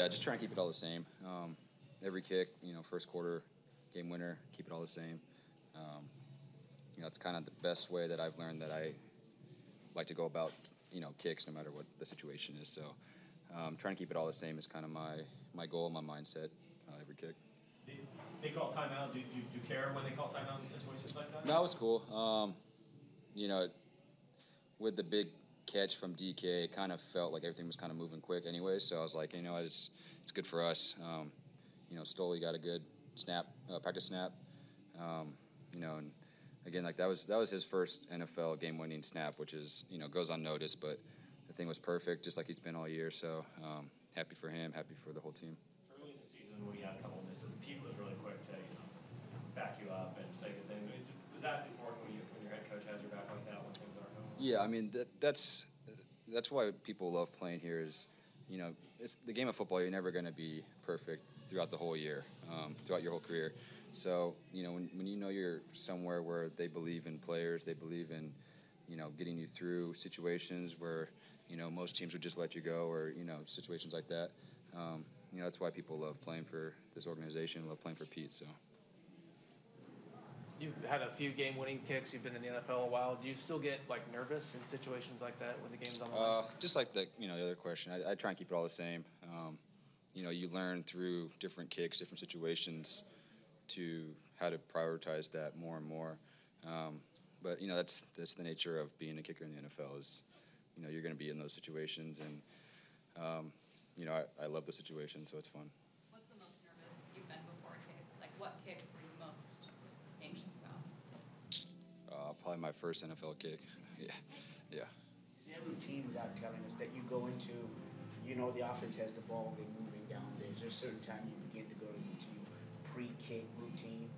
yeah, just try and keep it all the same. Every kick, you know, first quarter, game winner, keep it all the same. You know, it's kind of the best way that I've learned that I like to go about, you know, kicks no matter what the situation is. So trying to keep it all the same is kind of my goal, my mindset, every kick. They call timeout. Do you care when they call timeout in situations like that? No, it was cool. You know, with the big catch from DK, it kind of felt like everything was kind of moving quick anyway. So I was like, you know, it's good for us. You know, Stoli got a good snap, practice snap. You know, and again, like that was his first NFL game-winning snap, which is, you know, goes unnoticed, but the thing was perfect, just like he's been all year. So happy for him, happy for the whole team. Early in the season, we had a couple of misses. Pete was really quick to, you know, back you up and say good things. Was that important when your head coach has your back like that when things aren't going? Yeah, I mean that's why people love playing here is, you know, it's the game of football. You're never going to be perfect throughout the whole year, throughout your whole career. So, you know, when you know you're somewhere where they believe in players, they believe in, you know, getting you through situations where, you know, most teams would just let you go or, you know, situations like that. You know, that's why people love playing for this organization, love playing for Pete. So you've had a few game-winning kicks. You've been in the NFL a while. Do you still get, like, nervous in situations like that when the game's on the line? Just like the, you know, the other question, I try and keep it all the same. You know, you learn through different kicks, different situations, to how to prioritize that more and more. But, you know, that's the nature of being a kicker in the NFL is, you know, you're going to be in those situations. And, you know, I love those situations, so it's fun. What's the most nervous you've been before a kick? Like, what kick were you most anxious about? Probably my first NFL kick. Yeah. Is there a routine without telling us that you go into, you know, the offense has the ball, they're moving down there. Is there a certain time you begin to go to routine? Pre-kick routine?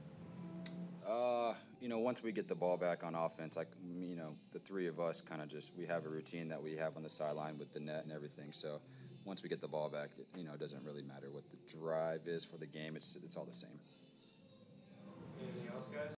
You know, once we get the ball back on offense, you know, the three of us kind of just, we have a routine that we have on the sideline with the net and everything. So once we get the ball back, it, you know, it doesn't really matter what the drive is for the game. It's all the same. Anything else, guys?